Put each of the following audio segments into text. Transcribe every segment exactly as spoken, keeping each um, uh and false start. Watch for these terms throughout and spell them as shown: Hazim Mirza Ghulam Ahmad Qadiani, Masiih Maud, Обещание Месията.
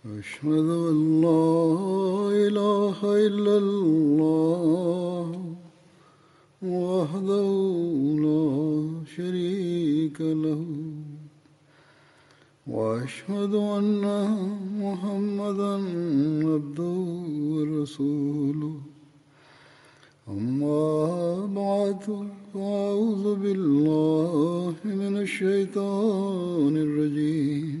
أشهد أن لا إله إلا الله وحده لا شريك له وأشهد أن محمدا عبده ورسوله أما بعد فأعوذ بالله من الشيطان الرجيم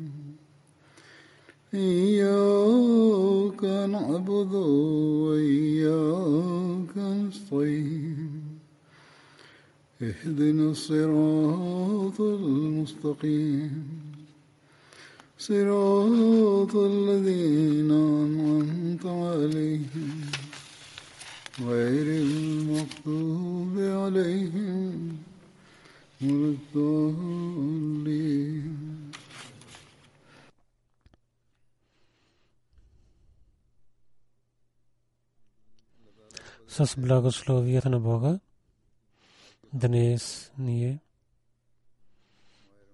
إياك نعبد وإياك نستعين اهدنا الصراط المستقيم صراط الذين أنعمت عليهم غير المغضوب عليهم ولا الضالين. С благословията на Бога, днес ние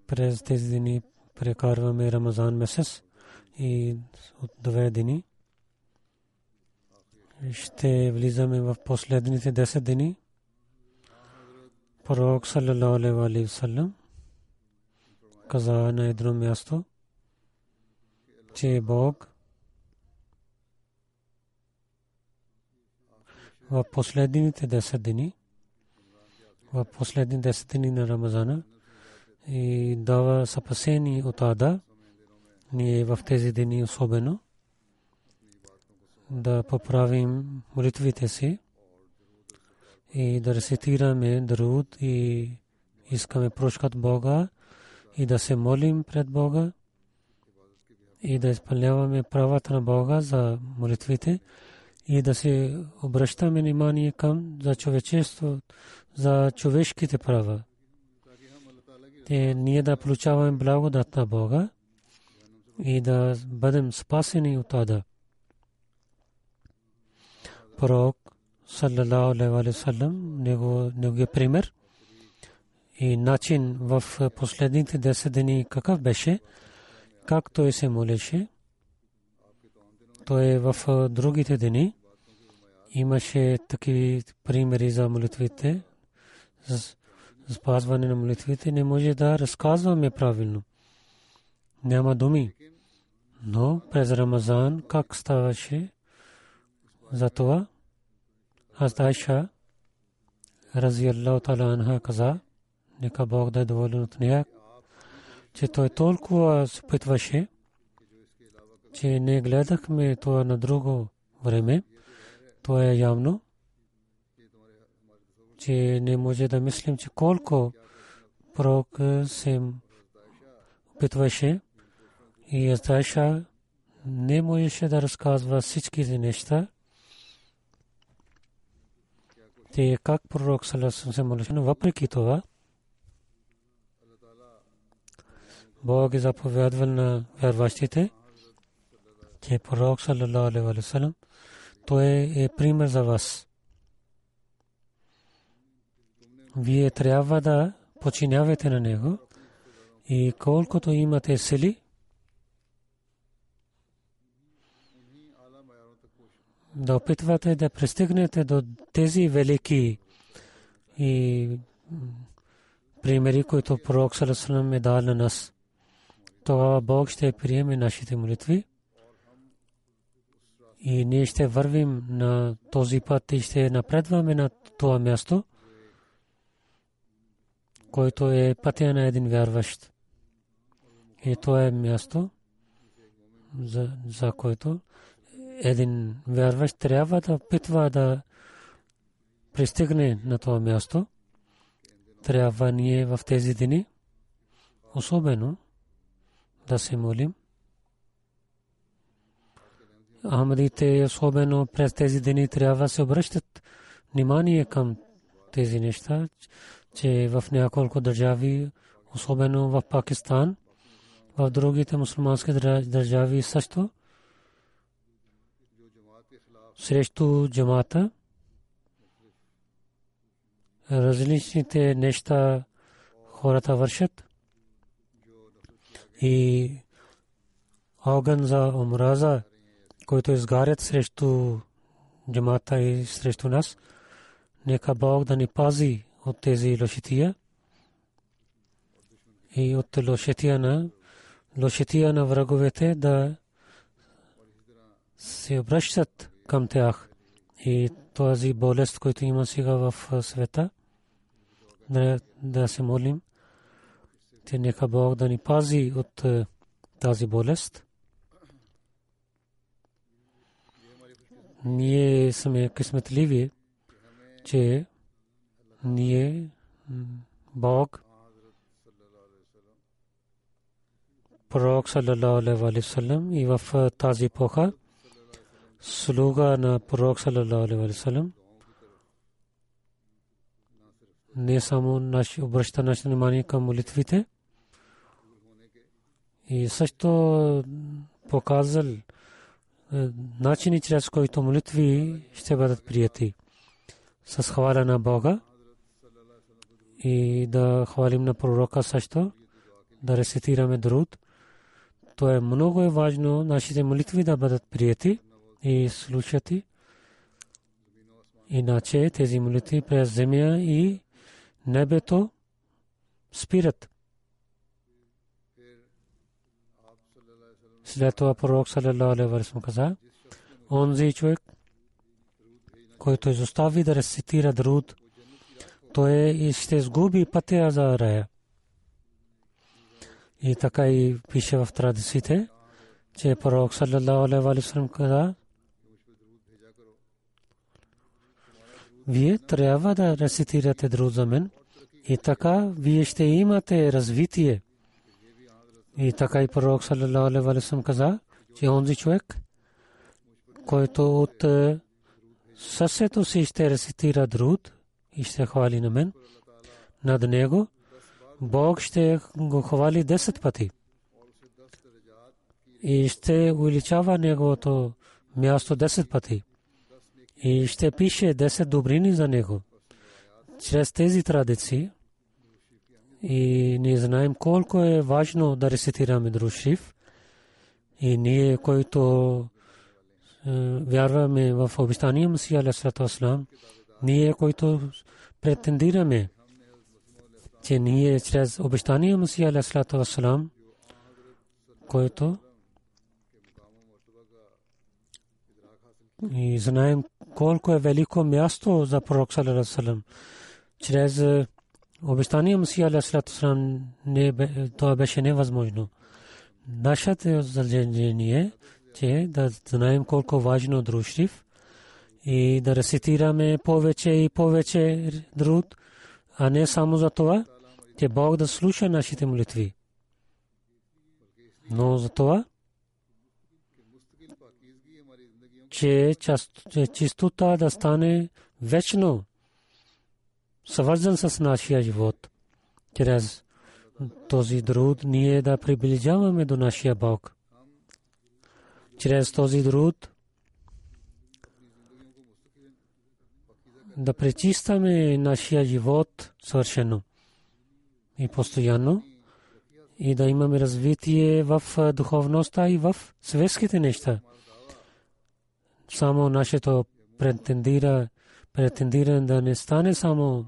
през тези дни прекарваме Рамазан месец и от две дни ще влизаме в последните десет дни. Пророк саллалаху алейхи ва саллям каза на едно място, че Бог в последните десет дни, в последните десет дни на Рамазана и дава спасение от ада. Ние в тези дни особено да поправим молитвите си и да рецитираме дуруд и искаме прошка от Бога и да се молим пред Бога и да изпълняваме правата на Бога за молитвите и да се обръщаме внимание към за човечество, за човешките права. Те ние да получаваме благодат на Бога и да бъдем спасени от ада. Пророк саллалаху алейхи ва саллям, неговия пример и начин в последните десет дни какъв беше, как той се молеше. Той в другите дни имаше такива примери за молитвите, спазване на молитвите. Не може да разказваме правилно, няма думи, но през Рамазан как ставаше за това. Аз Айша разиаллаху таала анха каза, нека Бог да е доволен от нея, че той толкова се опитваше, че не гледахме това на друго време. Това е явно, че не може да мислим, че колко пророк се опитваше и Аздаша не можеше да разказва всичките неща. Те как пророк саллаллаху алейхи ва саллям, въпреки това Бог е заповядвал на вярващите, че пророк саллаллаху алейхи ва саллям, той е пример за вас. Вие трябва да подчинявате на него и колкото имате сили да опитвате да пристигнете до тези велики и примери, които пророк саллаллаху алейхи ва саллям е дал на нас. Тогава Бог ще приеме нашите молитви и ние ще вървим на този път и ще напредваме на това място, което е пътя на един вярващ. И това е място, за, за което един вярващ трябва да опитва да пристигне на това място. Трябва ние в тези дни особено да се молим. Ахмадите особено през тези дни трябва да се обръщат внимание към тези неща, че в няколко държави, особено в Пакистан, в другите мусулмански държави също, срещу джамата, различните неща хората вършат и огън за омраза, който изгарят срещу джамата и срещу нас. Нека Бог да ни пази от тези лошития и от лошития на лошития на враговете да се обръщат към тях. И тази болест, която има сега в света, да се молим, те нека Бог да ни пази от тази болест. Ние сме късметливи, че ние Бог Пророк саллалаху алейхи ва саллям и в тази епоха слуга на Пророк саллалаху алейхи ва саллям не само наше обръща наше внимание към молитвите и също показал начини, чрез които молитви ще бъдат прияти с хвала на Бога и да хвалим на пророка също, да рецитираме дуруд. То е много е важно нашите молитви да бъдат прияти и слушати. Иначе тези молитви през земя и небето спират. След това пророк саллалаху алейхи ва саллям каза: онзи човек, който изостави да рецитира дуруд, той ще изгуби пътя за рая. И така и пише в традициите, че пророк саллалаху алейхи ва саллям каза: вие трябва да рецитирате дуруд за мен и така вие ще имате развитие. И така и пророк саллалаху алейхи ва саллям каза, че онзи човек, който от сърцето си ще рецитира дуруд и ще хвали на мен, над него Бог ще го хвали десет пъти и ще увеличава неговото място десет пъти и ще пише десет добрини за него. Чрез тези традиции и не знаем колко е важно да рецитираме дуруд шериф и ние, които вярваме в обещание Месия алейхи салату ва салам, ние, които претендираме, че ние чрез обещание Месия алейхи салату ва салам, който и знаем колко е велико място за пророк саллалаху алейхи ва саллям. Чрез обещание Месия алейхи салату ва салам това беше невъзможно. Нашето задължение е, че да знаем колко важно дуруд шериф и да рецитираме повече и повече дуруд, а не само за това, че Бог да слуша нашите молитви. Но за това, че чистота да стане вечно свързан с нашия живот. Чрез този дуруд ние да приближаваме до нашия Бог. Чрез този дуруд да пречистваме нашия живот съвършено и постоянно и да имаме развитие в духовността и в светските неща. Само нашето претендира, претендиране да не стане само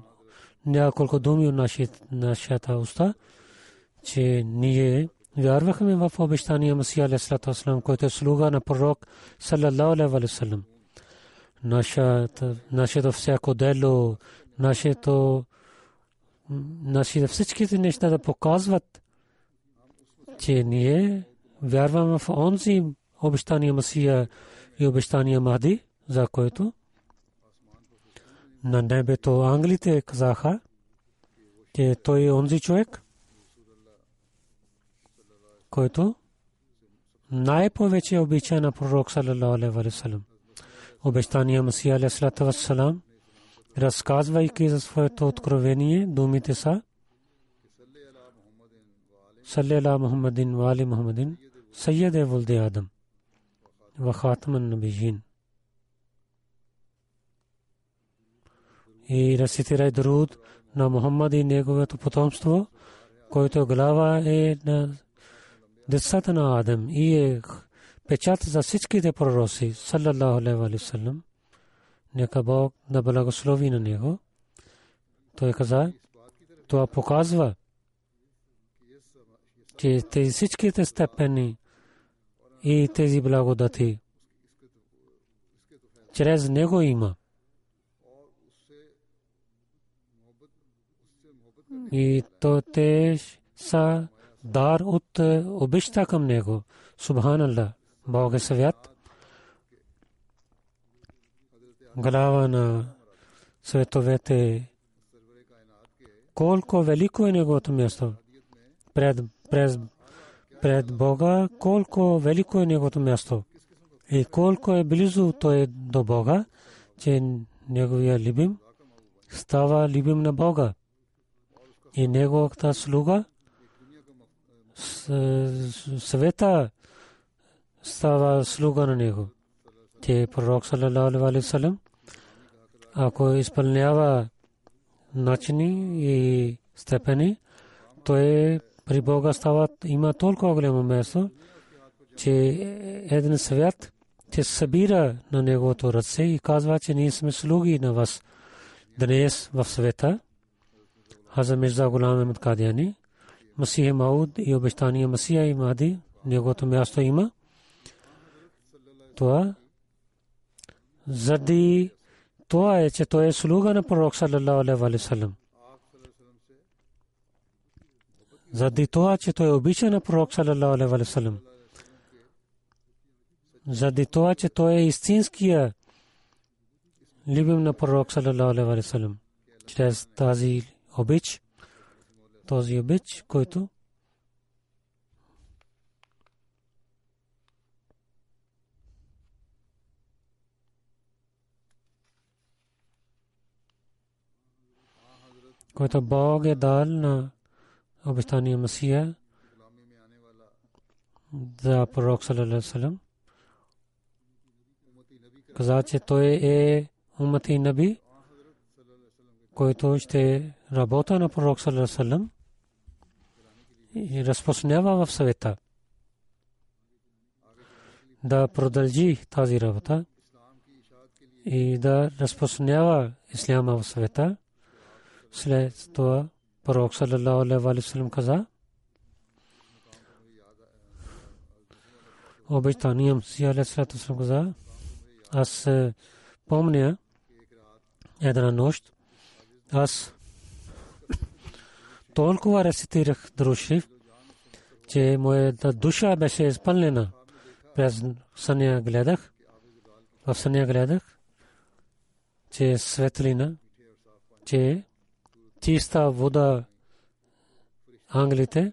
няколко думи от нашата уста, че ние вярвахме в обещание Месия алейхи салату ва салам, който е слуга на пророк саллалаху алейхи ва саллям. Нашето всяко дело, нашето всичките неща да показват, че ние вярваме в онзи обещание Месия и обещание Махди, за който на небето ангелите казаха, че той е онзи човек, който най-повече обича на пророк саллалаху алейхи ва саллям. Обещание Месия алейхи салату ва салам разказвайки за своето откровение, думите са Салела Мухаммадин Вали Мухаммадин Сайеде Вулде Адам Вахатман Набижин. И разцитирай дуруд на Мухаммад и неговото потомство, който глава е на децата на Адам и е печат за всичките пророци, саллаллаху алейхи ва саллям. Нека Бог да благослови на него. Той каза, това показва, че тези всичките степени и тези благодати чрез него има. И то те са дар от обеща към него. Субханаллах, Бог е свят. Глава на световете, колко велико е неговото място пред, пред, пред Бога, колко велико е неговото място и колко е близо той до Бога, че неговия любим става любим на Бога. И неговата слуга света става слуга на него. Те пророк саллаллаху алейхи ва саллям, ако изпълнява начини и степени, той при Бога става, има толкова голямо място, че един свят те събира на неговото ръце и казва, че ние сме слуги на вас днес в света. Hazim Mirza Ghulam Ahmad Qadiani, Masiih Maud и Обещание Месията и Мади, неговото място има. Това заради това е, че той е слуга на пророк саллаллаху алейхи ва саллям. Заради това, че той е обича на пророк саллаллаху алейхи ва саллям. Заради това, че той е истинския любим на пророк саллаллаху алейхи ва саллям. Чрез тази обич, този обич, който който Бог е дал на Обещание Месия за пророк саллаллаху алейхи ва саллям. Каза, че той е уммати наби, който ще работа на пророк саллаллаху алейхи ва саллям и разпространява в света. Да продължи тази работа и да разпространява исляма в света. След това пророк саллаллаху алейхи ва саллям каза, Обещание Месия алейхи салату ва салям каза, аз помня една нощ, аз толкова рецитирах друшив, че моята душа беше изпълнена. През съня гледах, в съня гледах, че светлина, че чиста вода англите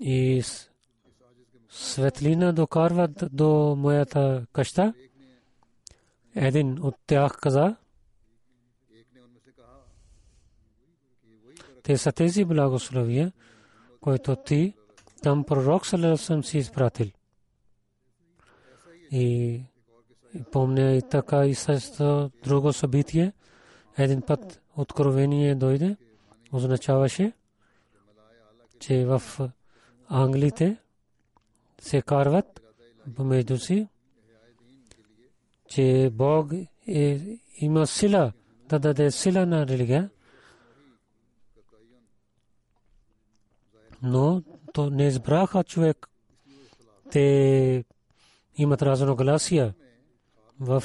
и светлина докарват до моята къща. Един от тях каза, те са тези благословия, които ти там пророк саллаллаху алейхи ва саллям си изпратил. И помня и така и също друго събитие. Един път откровение дойде, означаваше, че в англите се карват помежду си, че Бог е, има сила да даде сила на религия. Но то не избраха човек. Те имат разногласия в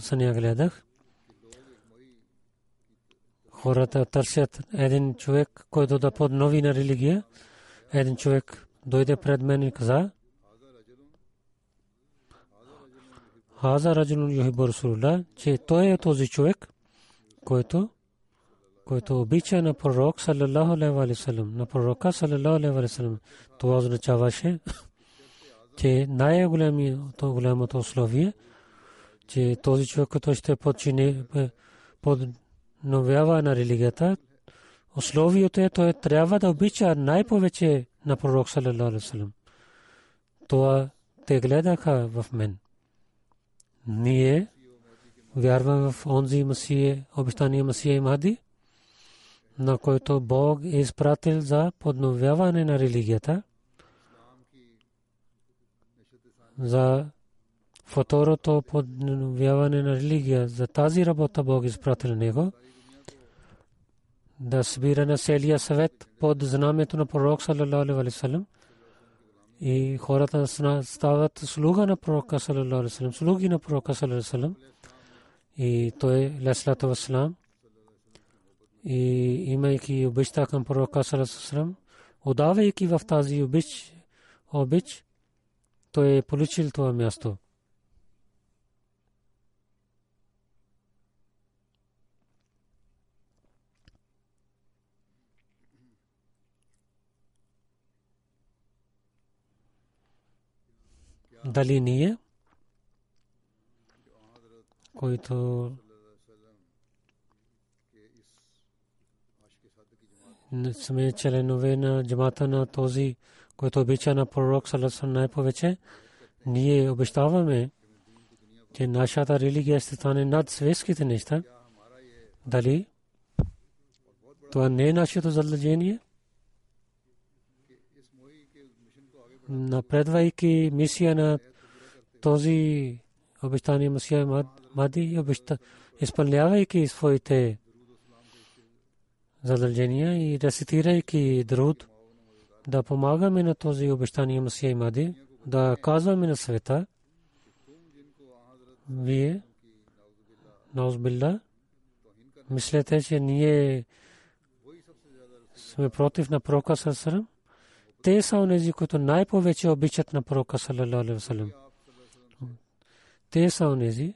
съня гледах. Хората търсят един човек, който да поднови на религия. Един човек дойде пред мен и каза, Хаза раджулун юхиббу расулуллах, че той е този човек, който който обича на пророк саллаллаху алейхи ва саллям, на пророка саллаллаху алейхи ва саллям. Това означаваше, че най-голямото условие, че този човек, който ще подчини подновява на религията, условието е, той трябва да обича най-повече на пророк саллалаху алейхи ва саллям. Това те гледаха в мен. Ние вярваме в онзи Масия, обещание Масия и Махди, на който Бог е изпратил за подновяване на религията, за второто подновяване на религия. За тази работа Бог е изпратил него да събира на целия съвет под знамето на пророк саллалаху алейхи ва саллям, и хората стават слуга на пророка саллалаху алейхи ва саллям, слуги на пророка саллалаху алейхи ва саллям, и той леслато ва саллям, и имайки обичта към пророка саллалаху алейхи ва саллям, удавайки в тази обич, обич той е получил това място. Дали ние, който сме членове на джамата на този, който обича на пророк саллалаху най-повече, ние обещаваме, че нашата религия ще стане над светските неща. Дали това не е нашето задължение? Напредвайки мисия на този обещание Масия Мади, обеща, изпълнявайки своите задължения и рецитирайки друд, да помагаме на този обещание Масия Мади, да казваме на света, вие, наузбилла, мислете, че ние сме против на пророка салсалам. Те са онези, които най-повече обичат на пророка саллалаху алейхи ва саллям. Те са онези,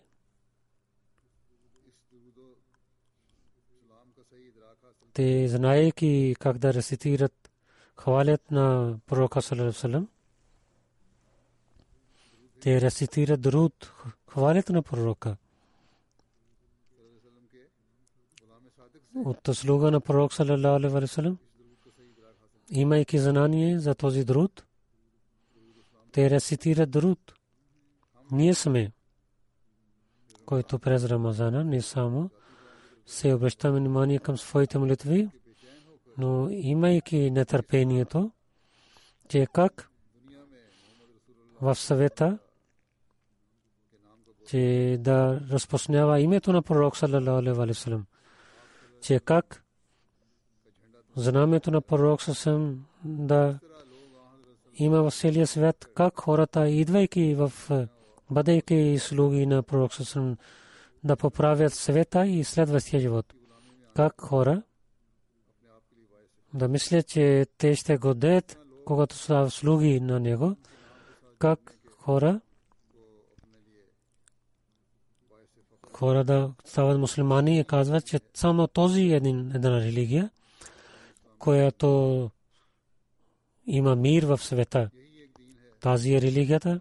те знаейки как да рецитират, хвалят на пророка саллалаху алейхи ва саллям. Те рецитират дуруд, хвалят на пророка. От слуга на пророк саллалаху алейхи ва саллям, имайки знание за този дуруд, те рецитират дуруд. Ние сме, който през Рамазана не само се обръщаме внимание към своите молитви, но имайки нетърпението, че как в света, че да разпространява името на пророк саллалаху алейхи ва саллям, че как знамето на пророк съвсем да има в целия свят, как хората, идвайки в бъдейки слуги на пророк съвсем, да поправят света и следващия живот. Как хора да мислят, че те ще годят, когато са слуги на него. Как хора хора да стават мусульмани и казват, че само този една религия, която има мир в света. Тази е религията,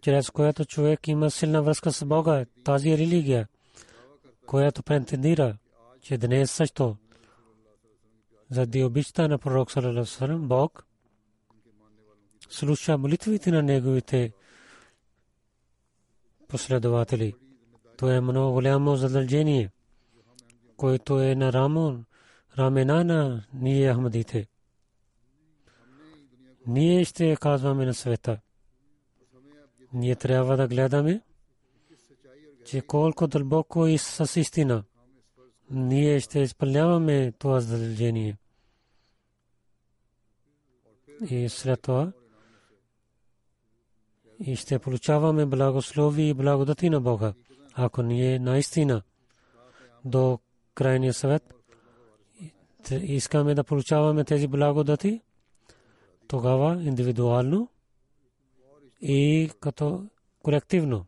чрез която човек има силна връзка с Бога. Тази е религия, която претендира, че днес също заради обичта на пророк саллалаху алейхи ва саллям, Бог слуша молитвите на неговите последователи. Това е много голямо задължение, което е на рамо рамена на ние ахмадите. Ние ще казваме на света. Ние трябва да гледаме, че колко дълбоко и с истина ние ще изпълняваме това задължение. И след това и ще получаваме благослови и благодати на Бога, ако ние наистина до крайния съвет искаме да получаваме тези благодати, тогава индивидуално и като колективно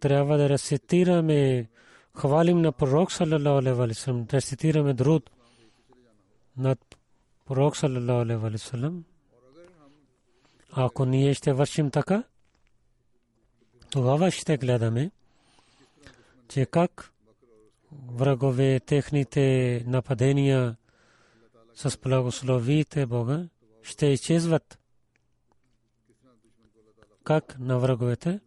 трябва да рецитираме, хвалим на пророк саллалаху алейхи ва саллям, рецитираме дуруд над пророк саллалаху алейхи ва саллям. Ако ние ще вършим така, тогава ще гледаме, че как врагове, техните нападения с благословите Бога ще изчезват. Как на враговете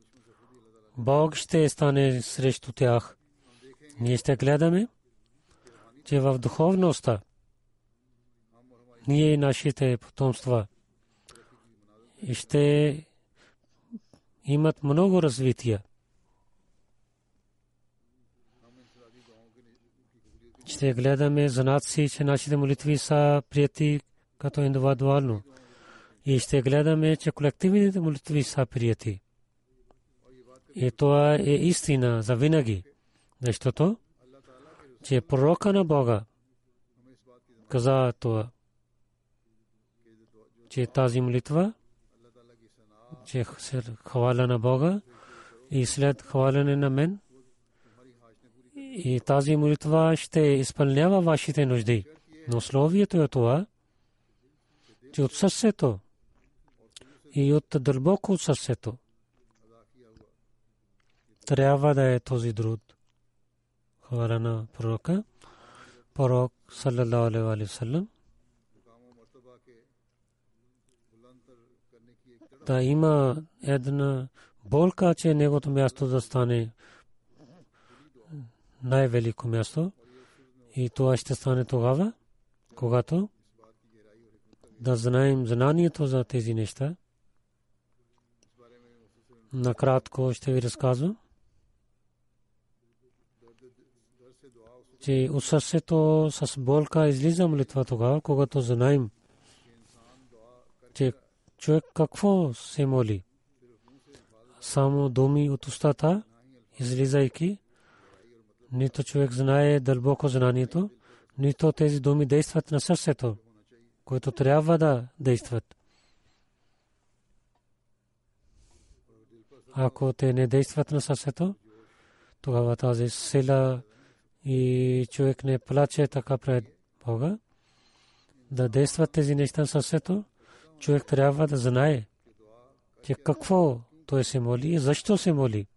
Бог ще стане срещу тях. Ние ще гледаме, че в духовността ние и нашите потомства ще имат много развитие. Ще гледаме знаци, че нашите молитви са прияти като индивидуално. И ще гледаме, че колективните молитви са прияти. И това е истина за винаги. Защото, че пророка на Бога каза това, че тази молитва, че хваля на Бога и след хваляне на мен, и тази молитва ще изпълнява вашите нужди. Но условието е това, че от сърцето и от дълбоко сърцето трябва да е този друг. Хвала на пророка. Пророк саллалаху алейхи ва саллям да има една болка, че негото място да стане най-велико място. И това ще стане тогава, когато да знаем знанието за тези неща. Накратко ще ви разказвам, че от сърцето с болка излиза молитва тогава, когато знаем, че човек какво се моли. Само думи от устата, излизайки, нито човек знае дълбоко знанието, нито тези думи действат на сърцето, което трябва да действат. Ако те не действат на сърцето, тогава тази сила и човек не плаче така пред Бога. Да действат тези неща на сърцето, човек трябва да знае, че какво той се моли и защо се моли.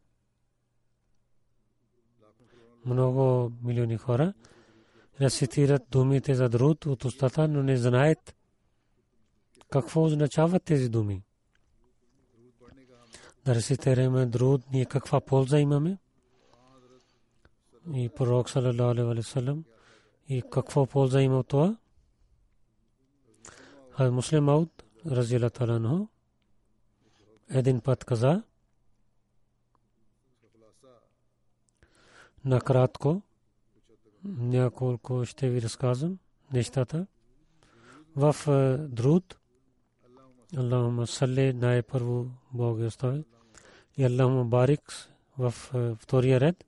Много милиони хора рецитират думите за друг от устата, но не знаят какво означават тези думи. Да рецитираме друг, ние каква полза имаме. И пророк саллалаху алейхи ва саллям и какво полза има от това. Hazim Mirza Ghulam Ahmad един път каза, накратко, няколко ще ви разказвам нещата. В друд, Аллахума салли, най-първо Бог остави, и Аллахума барик в втория ред.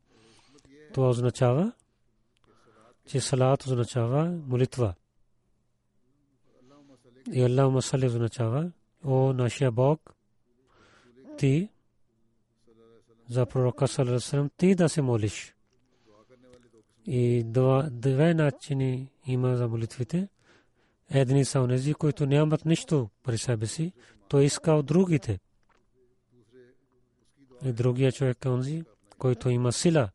Това означава, че салат означава молитва. И Аллахума салли означава, о нашия Бог, ти за пророка саллалаху алейхи ва саллям, ти да се молиш. И две начини има за молитвите. Едни са онези, които нямат нищо при себе си. Той иска от другите. И другия човек е онзи, който има сила.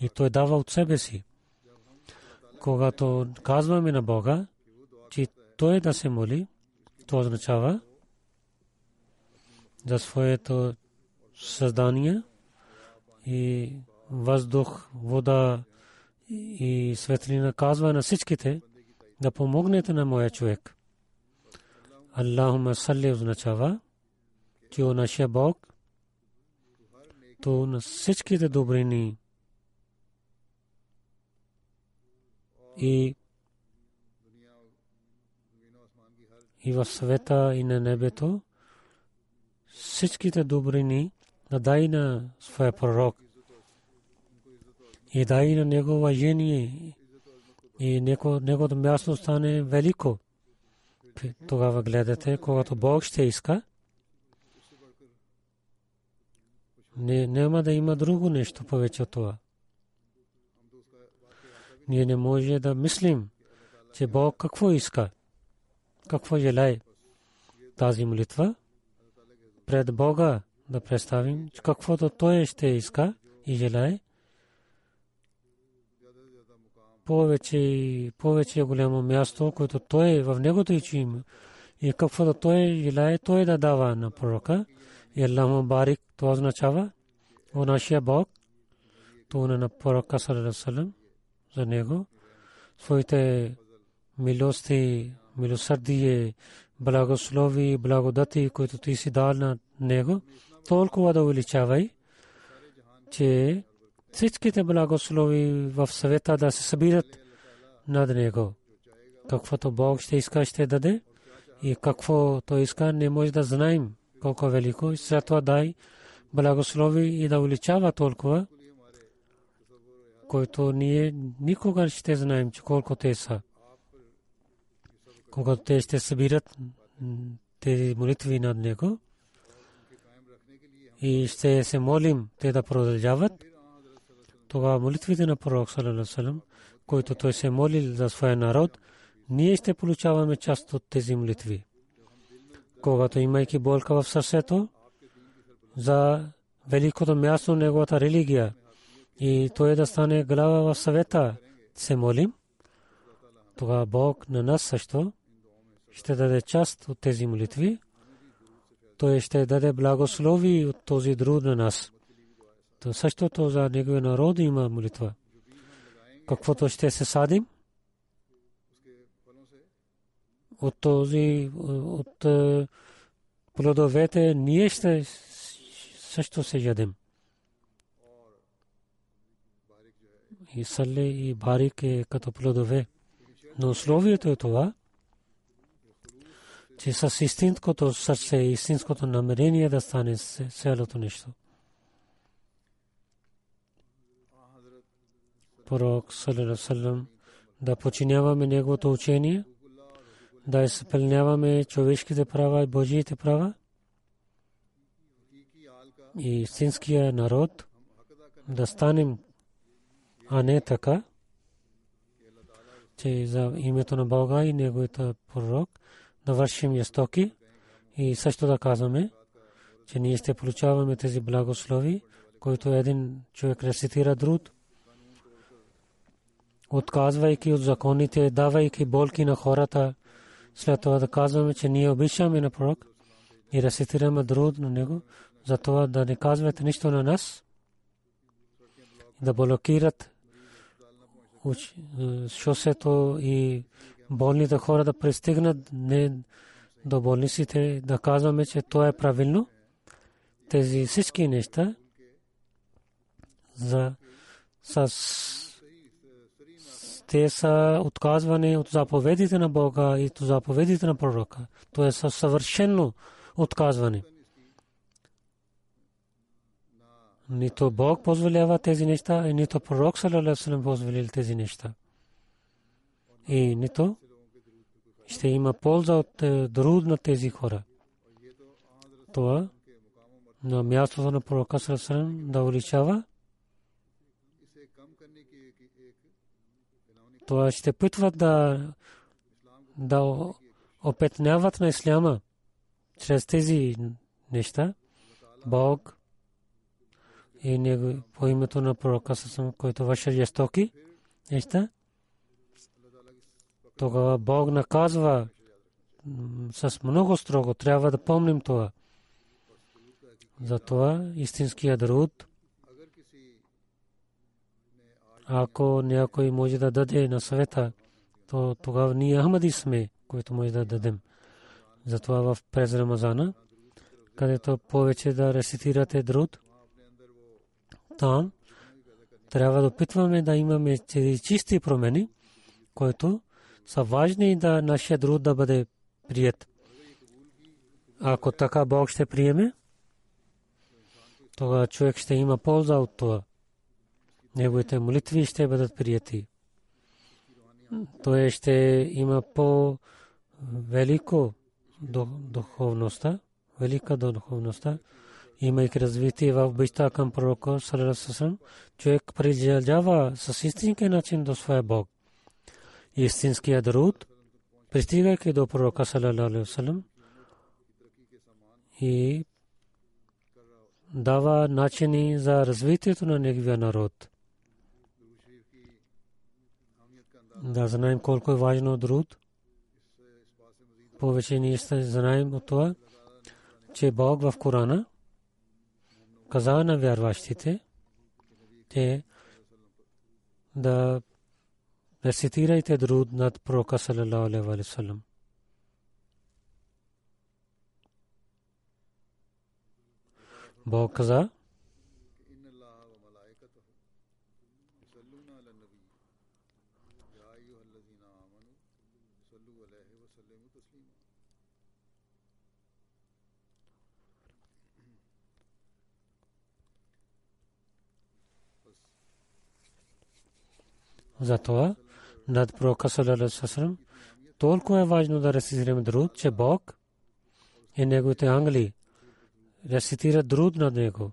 И той дава от себе си. Когато казваме на Бога, че той да се моли, то означава за своето създание и въздух, вода и светлина, казва на всичките да помогнете на моя човек. Аллахума салли означава, че о нашия Бог, то на всичките добрини и и в света и на небето всичките добрини дай на своя пророк. И дай на него уважение и неговото място стане велико. Тогава гледате, когато Бог ще иска, не, няма да има друго нещо повече от това. Ние не може да мислим, че Бог какво иска, какво желае. Тази молитва пред Бога да представим, че каквото той ще иска и желае повече повече голямо място, което той в негото има. И каквото той желае, той да дава на пророка. И Аллах мубарик, това означава о нашия Бог, то на пророка саллаллаху алейхи ва саллям, за него своите милости, милосърдие, благослови, благодати, които ти си дал на него, толкова да увеличавай, че всичките благослови в света да се събират над него. Каквото Бог ще иска, ще даде, и какво той иска, не може да знаем колко велико, и след това дай благослови и да увеличава толкова, който ние никога ще знаем, че колко те са. Когато те ще събират тези молитви над него и ще се молим те да продължават, тогава молитвите на пророк саллаллаху алейхи ва саллям, който той се молил за своя народ, ние ще получаваме част от тези молитви. Когато имайки болка в сърцето за великото място на неговата религия и той да стане глава в съвета, се молим, тогава Бог на нас също ще даде част от тези молитви. Той ще даде благослови от този друг на нас. То същото за неговия народ има молитва. Каквото ще се садим, от този, от плодовете ние ще също се ядем. И сале и барик е като плодове. Но условието е това, че с истинското сърце, истинското намерение да стане цялото нещо. Пророк саллаллаху алейхи ва саллям, да подчиняваме неговото учение, да изпълняваме човешките права и Божиите права, и истинския народ да станем, а не така, че за името на Бога и неговият пророк да вършим жестоки, и също да казваме, че ние ще получаваме тези благослови, които един човек рецитира друг, отказвайки от законите, давайки болки на хората, след това да казваме, че ние обичаме на пророк и рецитираме друг на него, за това да не казвате нищо на нас, да блокират шосето и болните хора да пристигнат не до болниците, да казваме, че това е правилно. Тези всички неща за те са отказване от заповедите на Бога и от заповедите на пророка. То е съвършено отказване. Нито Бог позволява тези неща, и нито пророк саллаллаху алейхи ва саллям позволил тези неща. И нито ще има полза от друг на тези хора. Това на мястото на пророка саллаллаху алейхи ва саллям да увеличава. Това ще питват да, да опетняват на исляма чрез тези неща. Бог и него по името на пророка съсъм, който върши жестоки неща, тогава Бог наказва с много строго. Трябва да помним това. Затова истинският друг, ако някой може да даде на света, то тогава ние ахмади сме, които може да дадем. Затова в през Рамазана, където повече да рецитирате друг, там трябва да опитваме да имаме чисти промени, които са важни да нашия друг да бъде прият. Ако така Бог ще приеме, тогава човек ще има полза от това. Неговите молитви ще бъдат прияти. Той ще има по-велико духовността, велика духовността. Имайки развитие в обичта към пророка саллаллаху алейхи ва саллям, човек прилежава с истински начин до своя Бог. Истинският друг, пристигайки до пророка саллаллаху алейхи ва саллям и дава начини за развитието на неговия народ. Да знаем колко е важно друд. Повече ние знаем от това, че Бог в Корана каза на вярващите, че да рецитирайте друд над пророка салалаху алейхи ва салям. Бог каза, затова над пророка салалаху алейхи ва салям толкова е важно да рецитираме друд, че Бог и неговите ангели рецитира друд над него.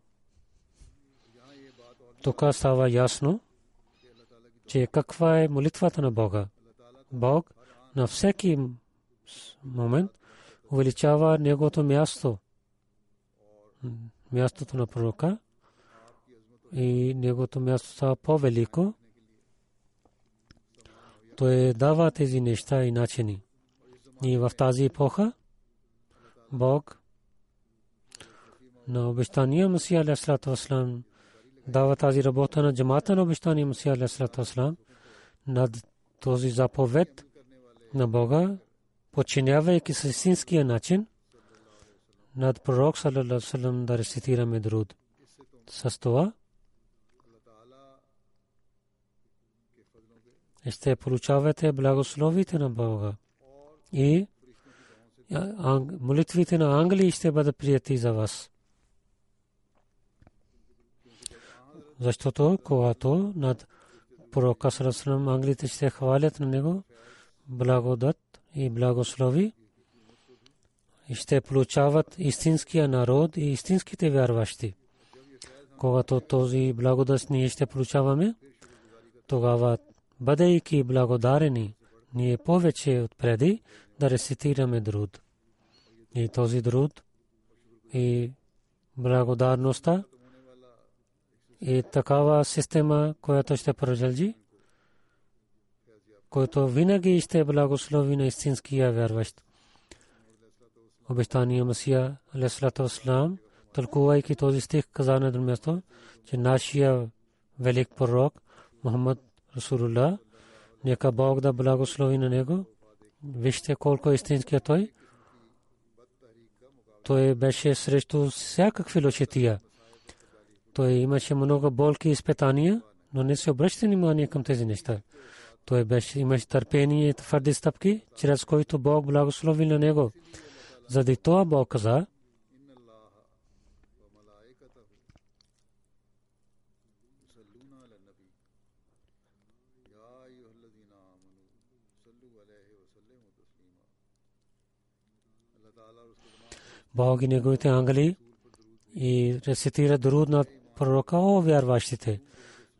Тук става ясно, че каква е молитвата на Бога. Бог на всеки момент увеличава неговото място, мястото на пророка, и неговото място става по-велико. Той дава тези неща и начини. И в тази епоха Бог на обещание Месия алейхи салату ва салам дава тази работа на джамата на обещание Месия алейхи салату ва салам. Над този заповед на Бога, подчинявайки се истинския начин, над пророк салалаху алейхи ва салам да рецитираме друд. С това ще получавате благословите на Бога и молитвите на ангели ще бъдат прияти за вас. Защото когато над пророка салалаху алейхи ва салям ангелите ще хвалят на него, благодат и благослови, ще получават истинския народ и истинските вярващи. Когато този благодат ние ще получаваме, тогава, бъдейки благодарени, ние повече отпреди да рецитираме друд. И този друд и благодарността и такава система, която ще продължи, който винаги ще благослови на истинския вярващ. Обещание Месия алейхи салату ва салам, тълкувайки този стих, каза на друго място, че нашия велик пророк Мухаммад Расулуллах, нека Бог да благослови на него. Вижте колко истинския той. Той беше срещу всякакви лошотия. Той имаше много болки и изпитания, но не се обръща внимание към тези неща. Той беше, имаше търпение и твърди стъпки, чрез които Бог благослови на него. Заради това Бог каза, Бог и неговите ангели и рецитира дуруд над пророка, о вярващите.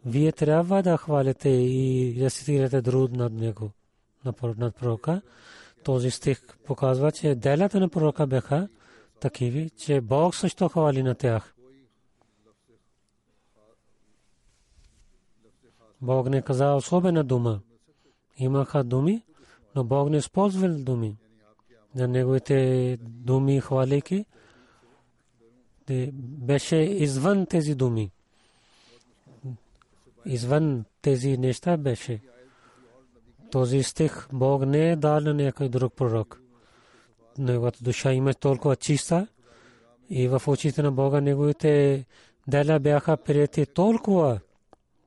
Вие трябва да хвалите и рецитирате дуруд над него, над пророка. Този стих показва, че делата на пророка бяха такива, че Бог също хвали на тях. Бог не каза особена дума. Имаха думи, но Бог не използвал думи. За неговите думи хвалейки, беше извън тези думи. Извън тези неща беше. Този стих Бог не е дал на някой друг пророк. Неговата душа има толкова чиста и в очите на Бога неговите дела бяха прияти толкова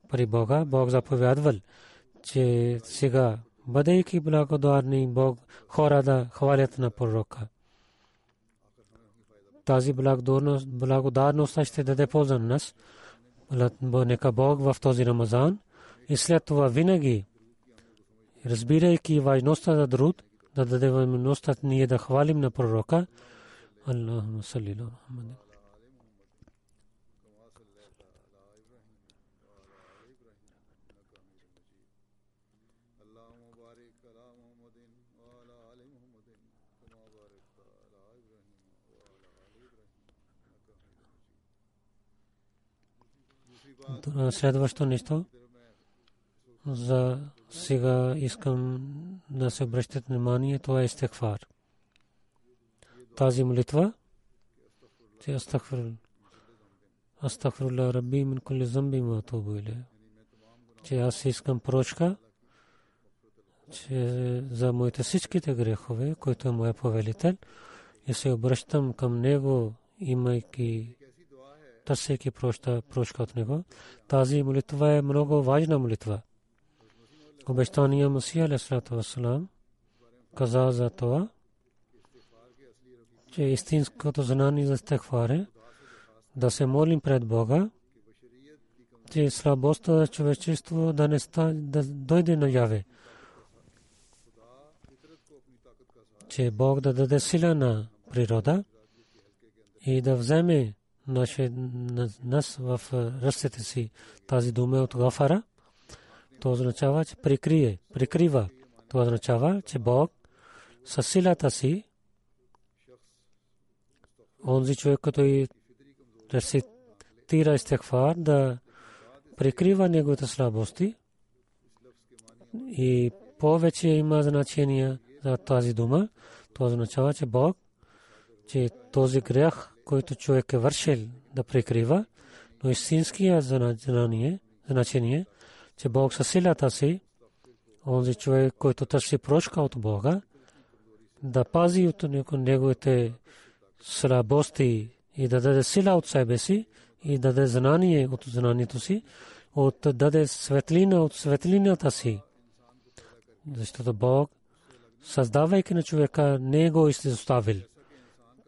при Бога. Бог заповядвал, че сега, бъдейки благодарни, Бог хора да хвалят на пророка. Тази благодарност ще даде полза на нас. Нека Бог в този Рамазан и след това винаги, разбирайки важността на друд, да даде възможността ние да хвалим на пророка. Аллахумма салли аля Мухаммад. Следващо нещо. За сега искам да се обръщат внимание, това е истихфар. Тази молитва, че астахфир, астахфирулла Рабби мин кулли замби ма атубу илейх, че аз искам прочка, че за моите всичките грехове, който е моя повелител, и се обръщам към него, имайки търсейки прочка от него. Тази молитва е много важна молитва. Обещание Месия алейхи салату ва салам каза за това, че истинското знание за истихфар е да се молим пред Бога, че слабостта на човечеството да не дойде наяве, че Бог да даде сила на природа и да вземе нас в ръцете си. Тази дума от Гафара, то означава, че прикрие, прикрива. Това означава, че Бог със силата си, онзи човек, като и рецитира истихфар, да прикрива неговите слабости. И повече има значение за тази дума. Това означава, че Бог, че този грех, който човек е вършил, да прикрива, но истинския значение, че Бог със силата си, онзи човек, който търси прошка от Бога, да пази от неговите слабости и да даде сила от себе си, и да даде знание от знанието си, от да даде светлина от светлината си. Защото Бог, създавайки на човека, не го изоставил.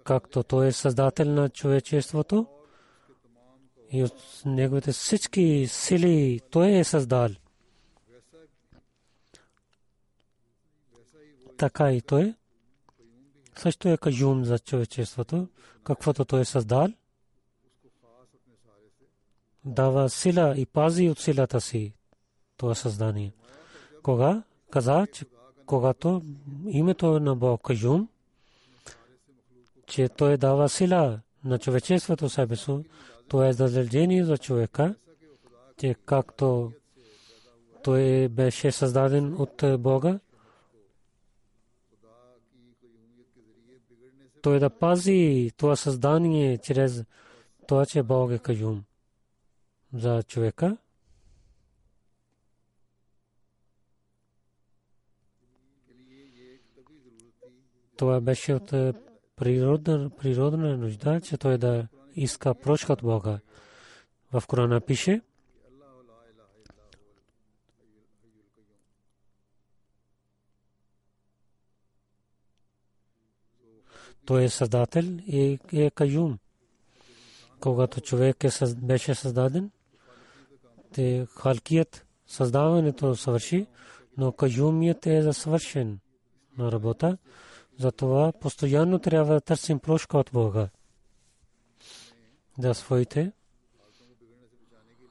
Както той е създател на човечеството и от неговите всички сили той е създал, така и той също е кажун за човечеството. Каквото той е създал, дава сила и пази от силата си това създание. Кога каза, че когато името на Бог кажун, че той дава сила на човечеството себе си, то е задължение за човека, че както той беше създаден от Бога, той да пази това създание чрез това, че Бог е кажун за човека. Това беше от природна, природна нужда, че той да иска прошка от Бога. В Корана пише, той е създател и е кайюм. Когато човек е създ... беше създаден, те халкият създаването свърши, но кайюмият е за свършен на работа. Затова постоянно трябва да търсим прошка от Бога за своите,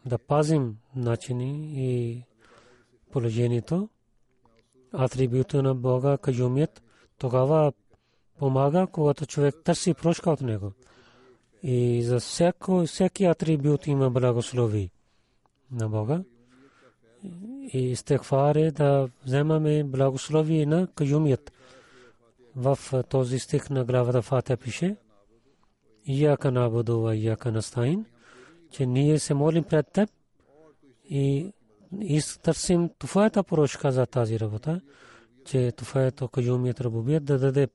да пазим начини и положението, атрибута на Бога, кажумият. Тогава помага, когато човек търси прошка от него. И за всяко, всеки атрибут има благослови на Бога. И истихфар е да вземаме благослови на кажумият. В този стих на главата Фатиха пише: Ияка набуду ва ияка настаин, че ние се молим пред теб и търсим твоята прошка за тази работа, че твоето кайюмият рубубият да даде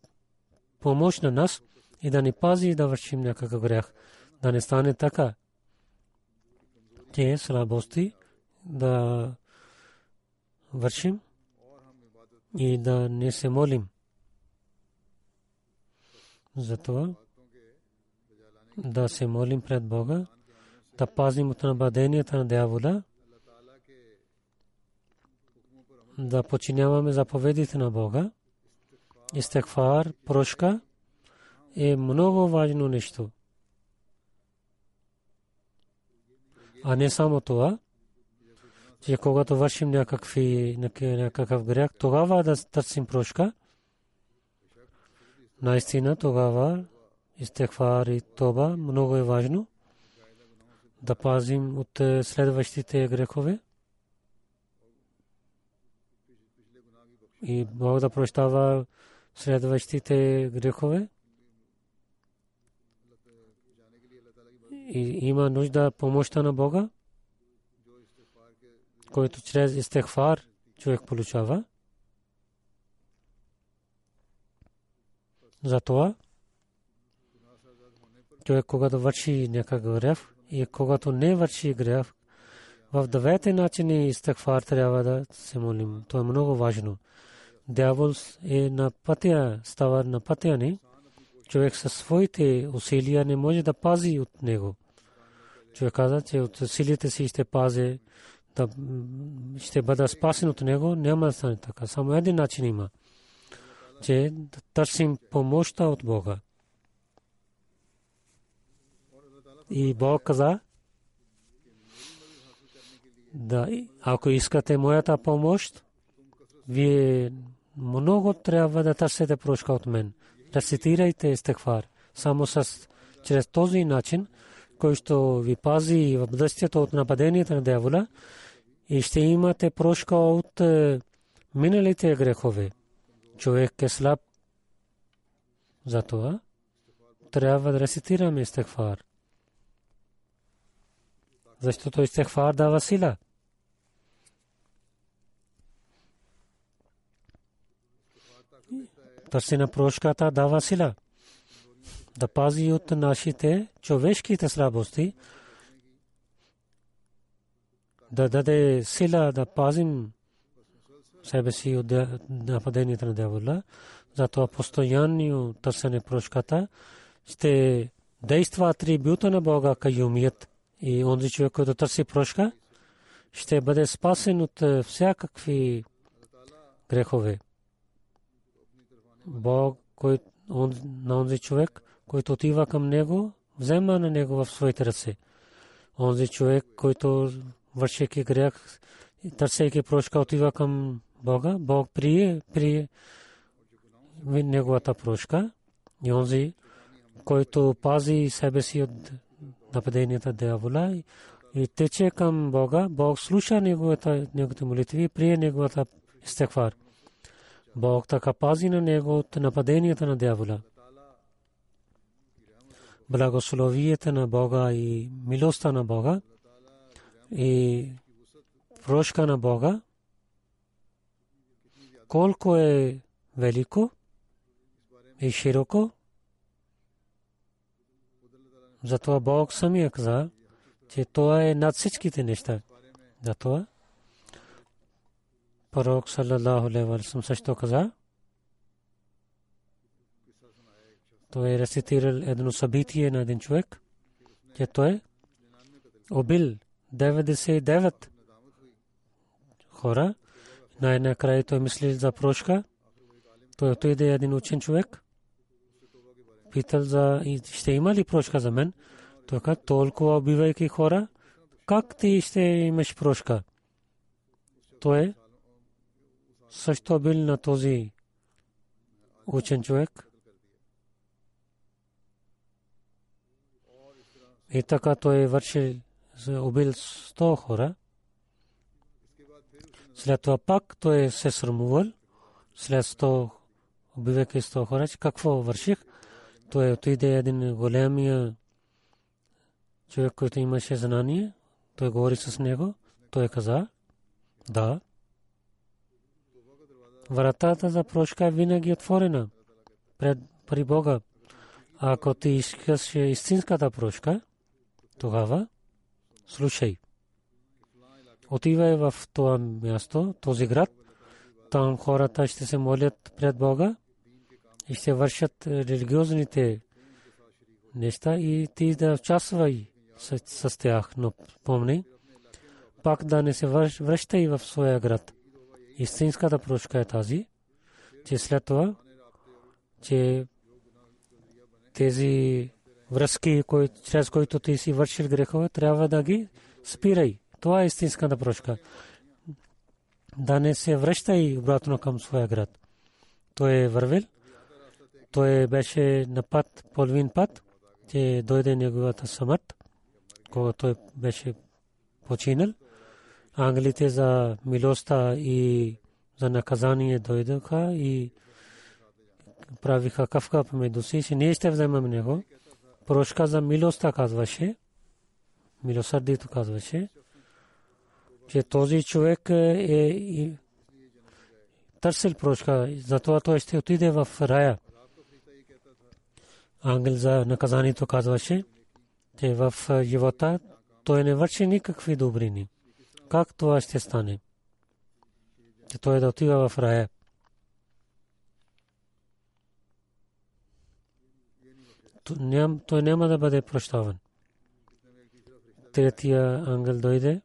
помощ на нас и да ни пази да вършим някакъв грях, да не стане така, че слабости да вършим и да не се молим. Затова да се молим пред Бога, да пазим от нападенията на дявола, да подчиняваме заповедите на Бога. Истихфар, прошка е много важно нещо. А не само това, че когато вършим някакви, някакъв грях, тогава да търсим прошка. Наистина тогава истихфар и тоба много е важно. да пазим от следващите грехове и Бог да прощава следващите грехове. И има нужда помощта на Бога, който чрез истихфар човек получава. Затова човек, когато върши някакъв грях и когато не върши грях, в двете начини истихфар трябва да се молим. Това е много важно. Дявол е на пътя, става на пътя ни. Човек със своите усилия не може да пази от него. Човек каза, че от усилията си ще пази, да ще бъда спасен от него, няма да стане така. Само един начин има, че да търсим помощта от Бога. И Бог каза, да, ако искате моята помощ, вие много трябва да търсите прошка от мен. Рецитирайте истихфар. Само с чрез този начин, който ви пази в бъдещето от нападението на дявола, и ще имате прошка от миналите грехове. Човек е слаб. Затова трябва да рецитираме истихфар. Защото истихфар дава сила. Търсена прошката дава сила да пази от нашите човешките слабости, да даде сила да пазим себе си от нападението на дявола. Затова постоянно търсене прошката ще действа атрибута на Бога кайумият, и онзи човек, който търси прошка, ще бъде спасен от всякакви грехове. Бог, който на онзи човек, който отива към него, взема на него в своите ръце. Онзи човек, който вършейки грех, търсейки прошка, отива към Бога, Бог прие, прие неговата прошка. И онзи, който пази себе си от нападението на дявола и тече към Бога, Бог слуша неговите молитви и прие неговата истихфар. Бог така пази на него от нападенията на дявола. Благословията на Бога и милостта на Бога и прошка на Бога, колко е велико и широко. Затова Бог самия каза, че това е над всичките неща. Затова Пророк саллаллаху алейхи ва саллям също каза, той е рецитирал едно събитие на един човек, че той убил деветдесет и девет хора. Най-накрая той мислил за прошка. Той отиде един учен човек, питал за ще има ли прошка за мен. Той каза, толкова убивайки хора, как ти ще имаш прошка? Той също бил на този учен човек. И така той върши, убил сто хора. След това пак той се срамувал. След сто, убивайки сто хора, какво върших? Той отиде един големия човек, който имаше знание. Той говори с него. Той каза, да, вратата за прошка винаги е отворена пред при Бога. Ако ти искаш истинската прошка, тогава слушай. Отивай в това място, този град. Там хората ще се молят пред Бога и ще вършат религиозните неща и ти да участвай с, с тях. Но помни, пак да не се връщай в своя град. Истинската прошка е тази, че след това, че тези връзки, кои, чрез които ти си вършил грехове, трябва да ги спирай. Това е истинската прошка. Да не се връщай обратно към своя град. Той е вървил, той беше на път, половин път, че дойде неговата смърт. когато той беше починал, ангелите за милостта и за наказание дойдоха и правиха кафка помежду си, че не ще вземем него. Прошка за милостта казваше, милосърдието казваше, че този човек е търсил прошка, затова той ще отиде в рая. Ангел за наказанието казваше, че в живота той не върши никакви добрини. Как това ще стане? Че той да отива в рая. Той няма да бъде прощаван. Третия ангел дойде.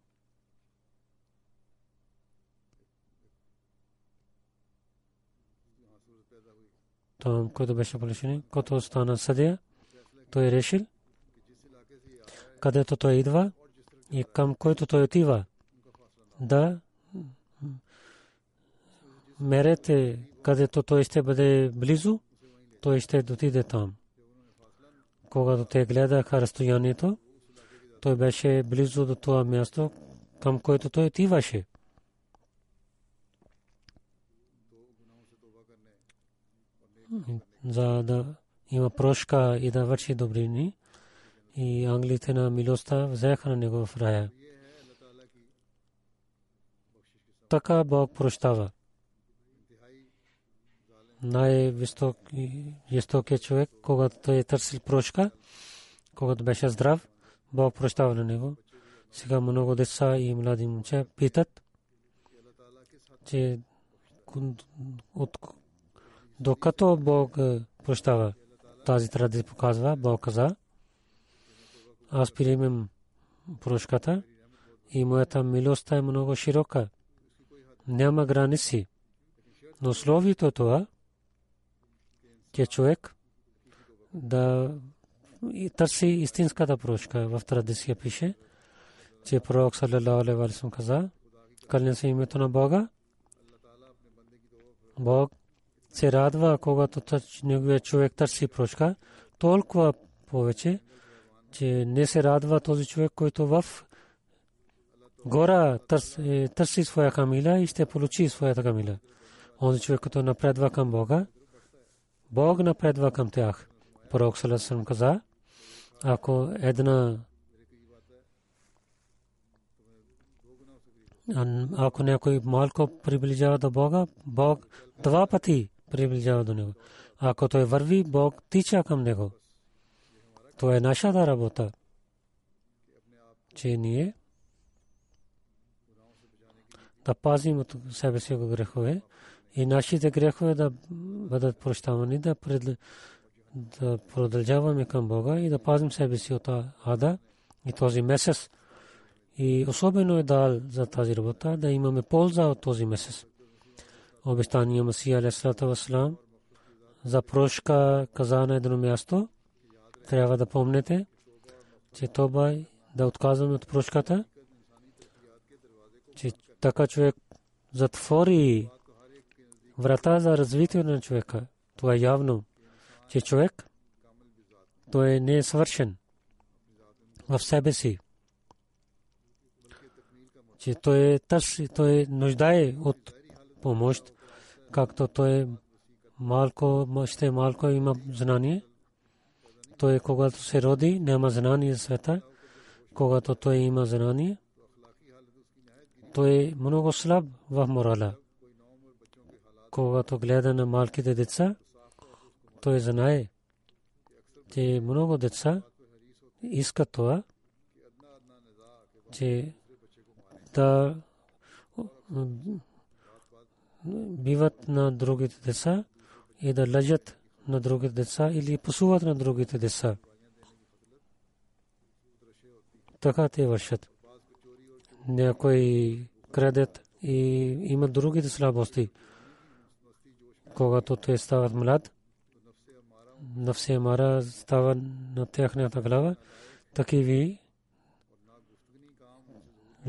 Там, който беше полишен, който стана съдия, той решил където той идва и към който той отива. Да, мерете където той ще бъде близо, той ще дотиде там. Когато те гледаха разстоянието, той беше близо до това място, към което той отиваше. За да има прошка и да върши добрини, и ангелите на милостта взеха на него в рая. Така Бог прощава. Най-жестокият човек, когато той е търсил прошка, когато беше здрав, Бог прощава на него. Сега много деца и млади момче питат, че докато Бог прощава, тази традиция показва, Бог каза, аз приемам прошката и моята милост е много широка. Няма граници. Но словито това, че човек да търси истинската прошка. В традиция пише, че пророк саллалаху алейхи ва саллям каза, кланя се името на Бога. Бог се радва, когато неговия човек търси прошка, толкова повече, че не се радва този човек, който в гора търси своя камила и ще получи своята камила. Онзи човек, който напредва към Бога, Бог напредва към тях. Пророк саллалаху алейхи ва саллям каза, ако една ако някой малко приближава до Бога, Бог два пъти приближава до него. Ако той върви, Бог тича към него. Това е нашата работа, че ние да пазим от себе си грехове и нашите грехове да бъдат прощавани, да продължаваме към Бога и да пазим себе си от ада и този месец. И особено е дал за тази работа да имаме полза от този месец. Обещание Месия алейхи салату ва салам за прошка каза на едно място. Трябва да помните, че това да отказваме от прошката, че така човек затвори врата за развитие на човека. Това е явно, че човек той не е свършен в себе си, че той търси, той нуждае от помощ, както той малко, ще малко има знание. Той, когато се роди, няма знание за света. Когато той има знание, той е много слаб в морала. Когато гледа на малките деца, той знае, че много деца искат това, че да биват на другите деца и да лъжат на другите деца или пасуват на другите деца. Така те вършат. Някой крадат и имат другите слабости. Когато те стават млад, нафсе мара става на тяхната глава, такиви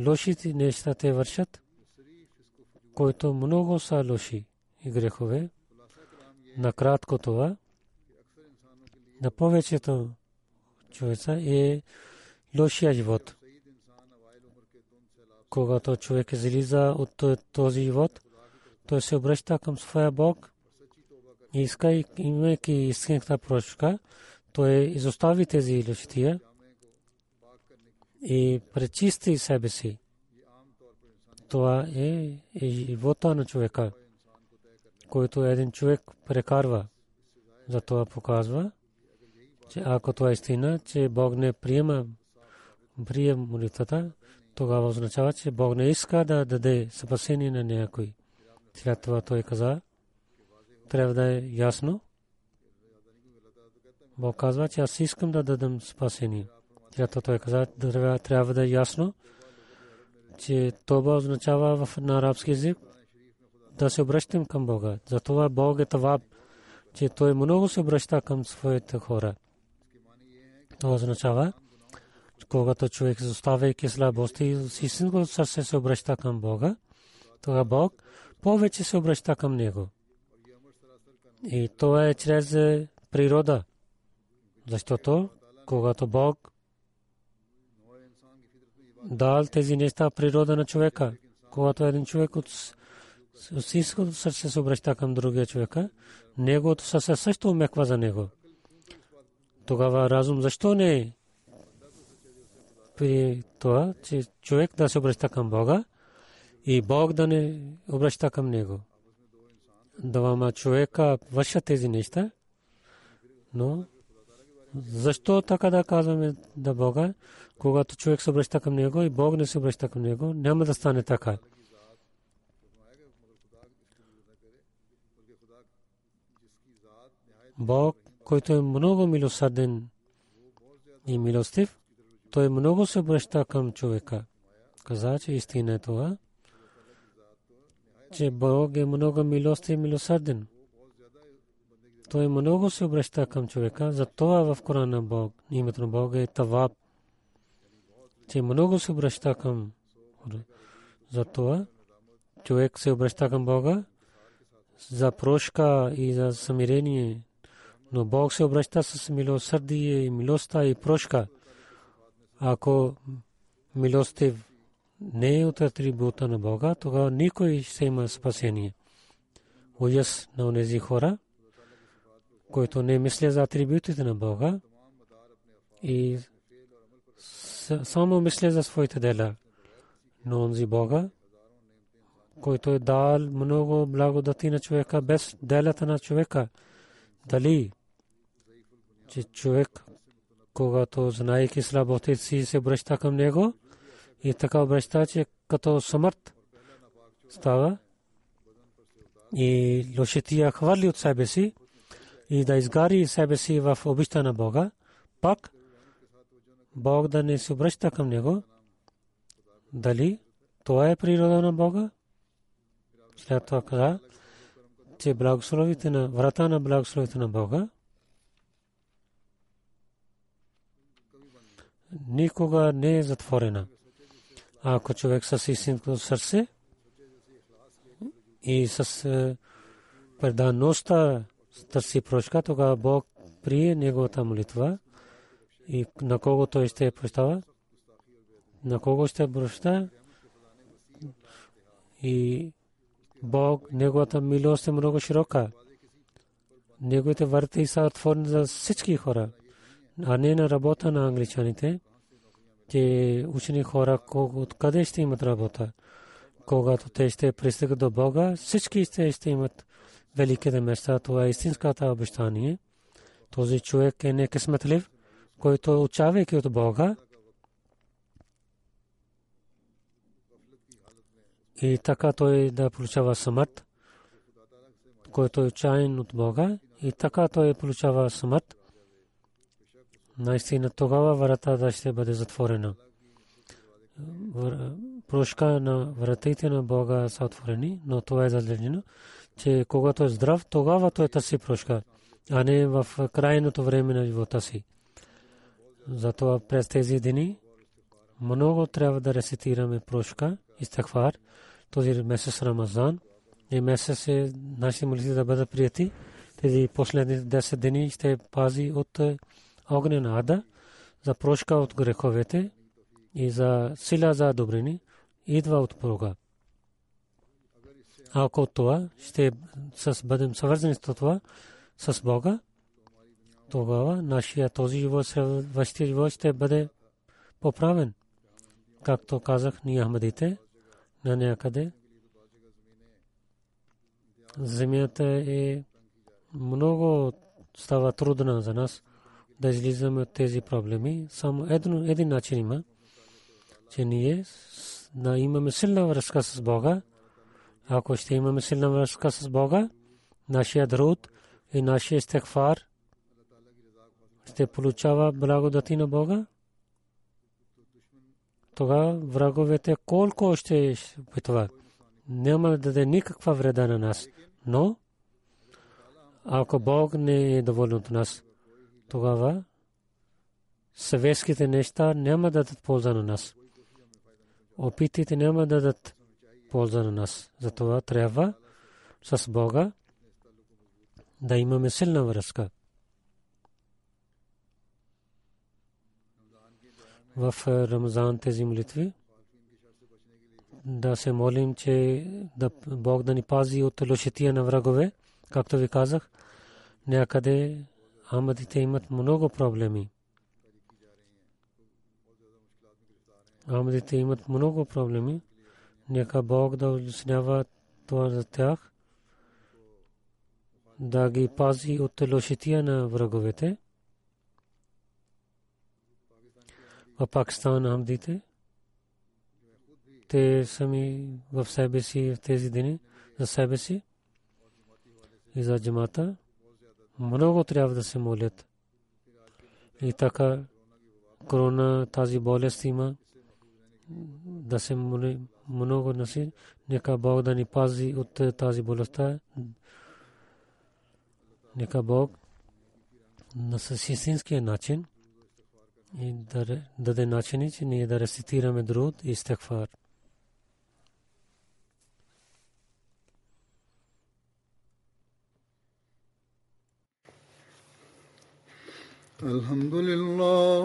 лошите неща те вършат, които много са лоши и грехове. Накратко това, на повечето човеца е, лошия живот. Когато човек излиза от този живот, той се обръща към своя Бог и иска, имайки истинната прошка, той изостави тези лошития и пречисти себе си. Това е живота на човека, който един човек прекарва. Затова показва, че ако това е истина, че Бог не приема приема молитвата, тогава означава, че Бог не иска да даде спасение на някой. След това той каза, трябва да е ясно. Бог казва, че аз искам да дадам спасение. След това той каза, трябва да е ясно, че това означава в арабски език да се обръщам към Бога. Затова Бог е таваб, че той много се обръща към своите хора. Това означава, когато човек изоставяйки слабости, с истинно сърце се обръща към Бога, тогава Бог повече се обръща към него. И това е чрез природа. Защото, когато Бог дал тези неща природа на човека, когато един човек от истинно сърце се обръща към другия човека, неговото сърце също умеква за него. Тогава разум защо не е? При това, че човек да се обръща към Бога и Бог да не обръща към него. Двама човека вършат тези неща, но защо така да казваме да Бога, когато човек се обръща към него и Бог не се обръща към него, няма да стане така. Бог, който е много милосърден и милостив, той много се обръща към човека. Каза, че истина е това, че Бог е много милостив и милосърден. Той много се обръща към човека, затова в Корана Бог, името на Бог е таваб, че много се обръща към Бога. Затова човек се обръща към Бога за прошка и за смирение, но Бог се обръща с милосърдие и милостта и прошка. Ако милостив не е от атрибута на Бога, тогава никой ще има спасение. Ужас на онези хора, които не мислят за атрибутите на Бога и само мислят за своите дела. Но онзи Бога, който е дал много благодати на човека без делата на човека, дали че човек, когато знаеки слабостите си, се обръща към него и така обръща, че като самърт става и лошития хвърли от себе си и да изгари себе си в обичта на Бога, пак Бог да не се обръща към него. Дали това е природа на Бога? След това каза, че благословите на врата на благословите на Бога никога не е затворена. Ако човек с истинно сърце и с преданността търси прошка, тогава Бог прие неговата молитва и на кого той ще прощава, на кого ще прощава и Бог, неговата милост е много широка. Неговите врати са отворени за всички хора, а не на работа на англичаните, че учени хора откъде ще имат работа. Когато те ще пристигат до Бога, всички ще имат великите места. Това е истинската обещание. Този човек е некъсметлив, който учавайки от Бога и така той да получава смърт, който е учен от Бога, и така той получава смърт. Наистина тогава врата да ще бъде затворена. Прошка на вратите на Бога са отворени, но това е задлежено, че когато е здрав, тогава той търси прошка, а не в крайното време на живота си. Затова през тези дни много трябва да рецитираме прошка, истихфар, този месец Рамазан и месец е нашите молитви да бъдат прияти. Тези последните десет дни ще пази от огнена ада, за прошка от греховете и за сила за добрини идва от Бога. Ако това ще бъдем съвързани с това, с Бога, тогава нашия този живот, въщия живот ще бъде поправен. Както казах, ние ахмадите на някъде. Земята е много става трудна за нас да излизаме от тези проблеми. Само един, един начин има, че ние да имаме силна връзка с Бога. Ако ще имаме силна връзка с Бога, нашия друд и нашия истигфар ще получава благодати на Бога. Тогава враговете колко ще питва, няма да даде никаква вреда на нас. Но ако Бог не е доволен от нас, тогава съветските неща няма да дадат полза на нас. Опитите няма да дадат полза на нас. Затова трябва с Бога да имаме силна връзка. В Рамазан тези молитви да се молим, че да Бог да ни пази от лошития на врагове. Както ви казах, някъде амадите имат много проблеми. Амадите имат много проблеми. Нека Бог да улеснява това за тях, да ги пази от лошития на враговете. В Пакистан амадите, те сами в себе си в тези дни, за себе си и за джамата, много трябва да се молят. И така, корона, тази болест има, да се моли много наси, нека Бог да ни пази от тази болест. Нека Бог на същинския начин и да даде начини, че ние да рецитираме друд и истигфар. الحمد لله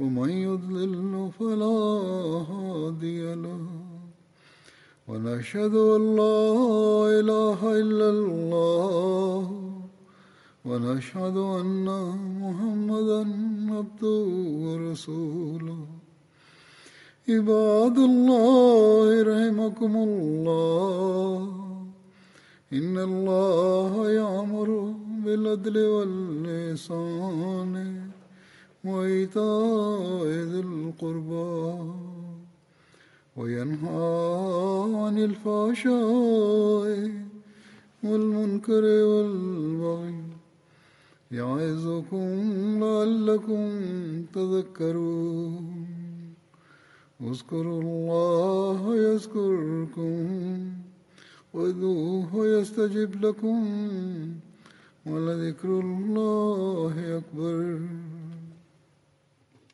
ومن يضلل فلا هادي له ونشهد أن لا إله إلا الله ونشهد أن محمدا عبده ورسوله عباد الله رحمكم الله إن الله يأمر بالعدل والإحسان وإيتاء ذي القربى وينهى عن الفحشاء والمنكر والبغي يعظكم لعلكم تذكرون اذكروا الله يذكركم وادعوه يستجب لكم ولذكر الله أكبر